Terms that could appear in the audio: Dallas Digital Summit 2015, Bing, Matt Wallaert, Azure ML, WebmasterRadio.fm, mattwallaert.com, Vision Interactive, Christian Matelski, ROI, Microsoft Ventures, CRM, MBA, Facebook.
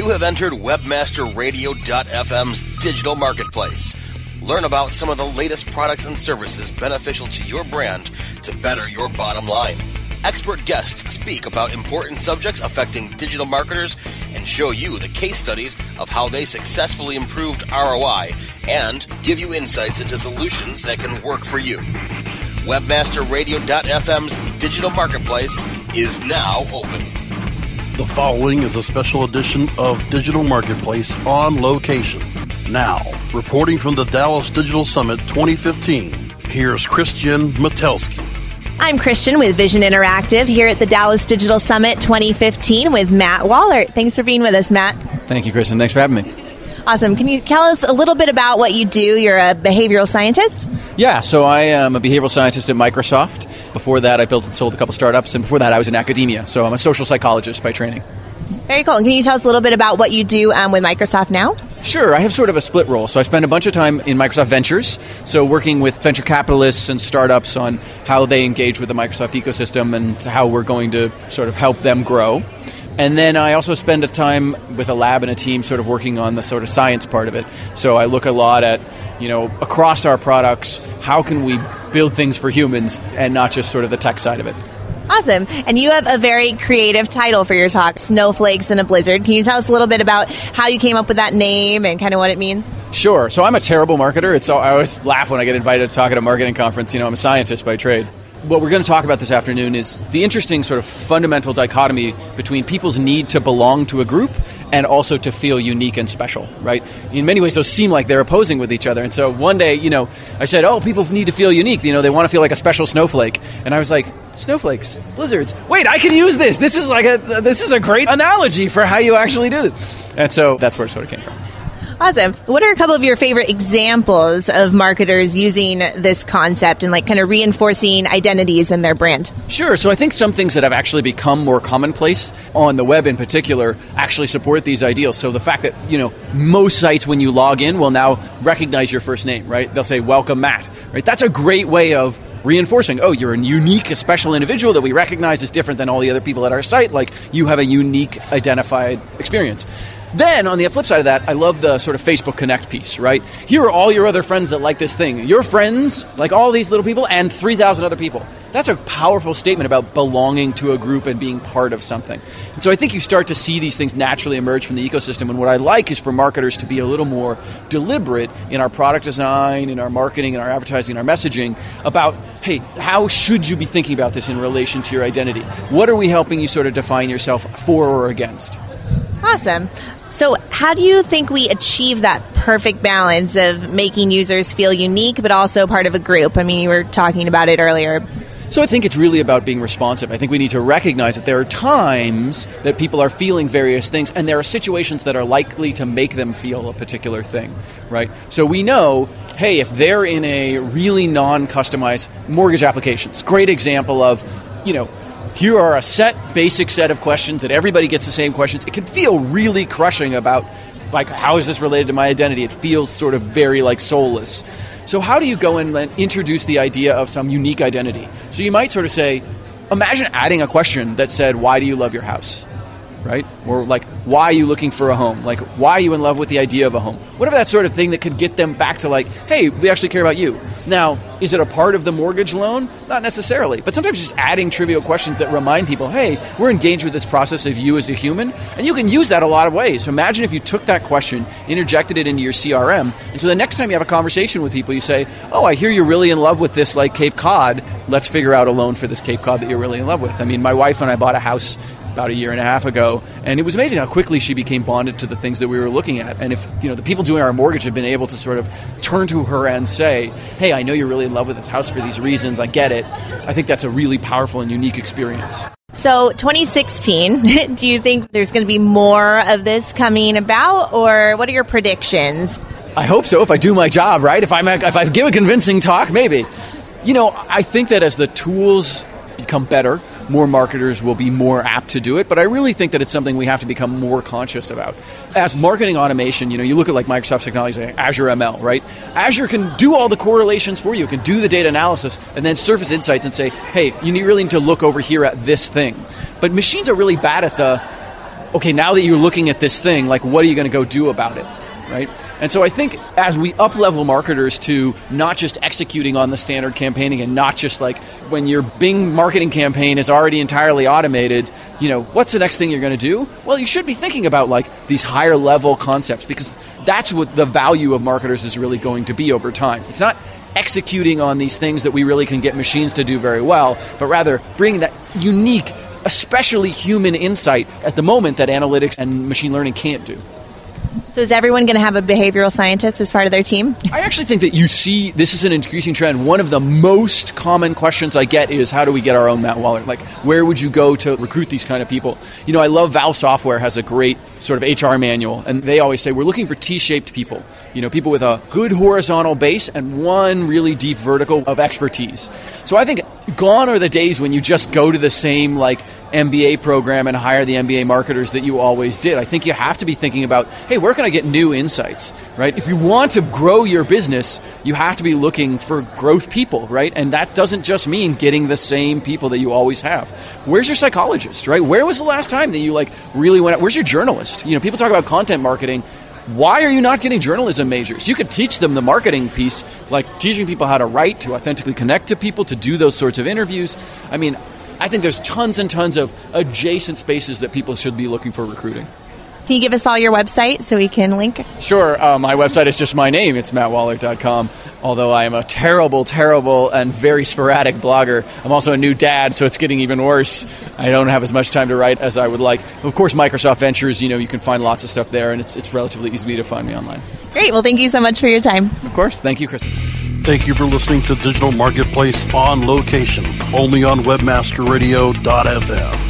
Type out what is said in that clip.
You have entered WebmasterRadio.fm's digital marketplace. Learn about some of the latest products and services beneficial to your brand to better your bottom line. Expert guests speak about important subjects affecting digital marketers and show you the case studies of how they successfully improved ROI and give you insights into solutions that can work for you. WebmasterRadio.fm's digital marketplace is now open. The following is a special edition of Digital Marketplace on location. Now, reporting from the Dallas Digital Summit 2015, here's Christian Matelski. I'm Christian with Vision Interactive here at the Dallas Digital Summit 2015 with Matt Wallaert. Thanks for being with us, Matt. Thank you, Christian. Thanks for having me. Awesome. Can you tell us a little bit about what you do? You're a behavioral scientist? Yeah, so I am a behavioral scientist at Microsoft. Before that, I built and sold a couple startups, and before that, I was in academia. So I'm a social psychologist by training. Very cool. And can you tell us a little bit about what you do with Microsoft now? Sure. I have sort of a split role. So I spend a bunch of time in Microsoft Ventures, so working with venture capitalists and startups on how they engage with the Microsoft ecosystem and how we're going to sort of help them grow. And then I also spend a time with a lab and a team sort of working on the sort of science part of it. So I look a lot at, you know, across our products, how can we build things for humans and not just sort of the tech side of it. Awesome. And you have a very creative title for your talk, Snowflakes in a Blizzard. Can you tell us a little bit about how you came up with that name and kind of what it means? Sure. So I'm a terrible marketer. I always laugh when I get invited to talk at a marketing conference. You know, I'm a scientist by trade. What we're going to talk about this afternoon is the interesting sort of fundamental dichotomy between people's need to belong to a group and also to feel unique and special, right? In many ways, those seem like they're opposing with each other. And so one day, you know, I said, oh, people need to feel unique. You know, they want to feel like a special snowflake. And I was like, snowflakes, blizzards. Wait, I can use this. This is a great analogy for how you actually do this. And so that's where it sort of came from. Awesome. What are a couple of your favorite examples of marketers using this concept and like kind of reinforcing identities in their brand? Sure. So I think some things that have actually become more commonplace on the web in particular actually support these ideals. So the fact that, you know, most sites when you log in will now recognize your first name, right? They'll say, welcome, Matt, right? That's a great way of reinforcing, oh, you're a unique, a special individual that we recognize is different than all the other people at our site. Like you have a unique identified experience. Then, on the flip side of that, I love the sort of Facebook Connect piece, right? Here are all your other friends that like this thing. Your friends, like all these little people, and 3,000 other people. That's a powerful statement about belonging to a group and being part of something. And so I think you start to see these things naturally emerge from the ecosystem, and what I like is for marketers to be a little more deliberate in our product design, in our marketing, in our advertising, in our messaging about, hey, how should you be thinking about this in relation to your identity? What are we helping you sort of define yourself for or against? Awesome. So how do you think we achieve that perfect balance of making users feel unique but also part of a group? I mean, you were talking about it earlier. So I think it's really about being responsive. I think we need to recognize that there are times that people are feeling various things, and there are situations that are likely to make them feel a particular thing, right? So we know, hey, if they're in a really non-customized mortgage applications, great example of, you know, here are a basic set of questions that everybody gets the same questions. It can feel really crushing about, like, how is this related to my identity? It feels sort of very, like, soulless. So how do you go and introduce the idea of some unique identity? So you might sort of say, imagine adding a question that said, why do you love your house, right? Or, like, why are you looking for a home? Like, why are you in love with the idea of a home? Whatever that sort of thing that could get them back to, like, hey, we actually care about you. Now, is it a part of the mortgage loan? Not necessarily. But sometimes just adding trivial questions that remind people, hey, we're engaged with this process of you as a human. And you can use that a lot of ways. So imagine if you took that question, interjected it into your CRM. And so the next time you have a conversation with people, you say, oh, I hear you're really in love with this, like, Cape Cod. Let's figure out a loan for this Cape Cod that you're really in love with. I mean, my wife and I bought a house about a year and a half ago, and it was amazing how quickly she became bonded to the things that we were looking at. And if, you know, the people doing our mortgage have been able to sort of turn to her and say, hey, I know you're really in love with this house for these reasons, I get it. I think that's a really powerful and unique experience. So 2016, do you think there's going to be more of this coming about, or what are your predictions? I hope so, if I do my job, right? If I give a convincing talk, maybe. You know, I think that as the tools become better, more marketers will be more apt to do it, but I really think that it's something we have to become more conscious about. As marketing automation, you know, you look at like Microsoft's technology, like Azure ML, right? Azure can do all the correlations for you, can do the data analysis, and then surface insights and say, hey, you really need to look over here at this thing. But machines are really bad at the okay, now that you're looking at this thing, like, what are you going to go do about it, right? And so I think as we up-level marketers to not just executing on the standard campaigning and not just like when your Bing marketing campaign is already entirely automated, you know, what's the next thing you're going to do? Well, you should be thinking about like these higher level concepts, because that's what the value of marketers is really going to be over time. It's not executing on these things that we really can get machines to do very well, but rather bringing that unique, especially human insight at the moment that analytics and machine learning can't do. So is everyone going to have a behavioral scientist as part of their team? I actually think that you see this is an increasing trend. One of the most common questions I get is, how do we get our own Matt Wallaert? Like, where would you go to recruit these kind of people? You know, I love Valve Software has a great sort of HR manual, and they always say, we're looking for T-shaped people. You know, people with a good horizontal base and one really deep vertical of expertise. So I think gone are the days when you just go to the same like MBA program and hire the MBA marketers that you always did. I think you have to be thinking about, hey, where can I get new insights, right? If you want to grow your business, you have to be looking for growth people, right? And that doesn't just mean getting the same people that you always have. Where's your psychologist, right? Where was the last time that you like really went out? Where's your journalist? You know, people talk about content marketing. Why are you not getting journalism majors? You could teach them the marketing piece, like teaching people how to write, to authentically connect to people, to do those sorts of interviews. I mean, I think there's tons and tons of adjacent spaces that people should be looking for recruiting. Can you give us all your website so we can link? Sure. My website is just my name. It's mattwallaert.com. Although I am a terrible, terrible and very sporadic blogger. I'm also a new dad, so it's getting even worse. I don't have as much time to write as I would like. Of course, Microsoft Ventures, you know, you can find lots of stuff there, and it's relatively easy to find me online. Great. Well, thank you so much for your time. Of course. Thank you, Kristen. Thank you for listening to Digital Marketplace on Location, only on WebmasterRadio.fm.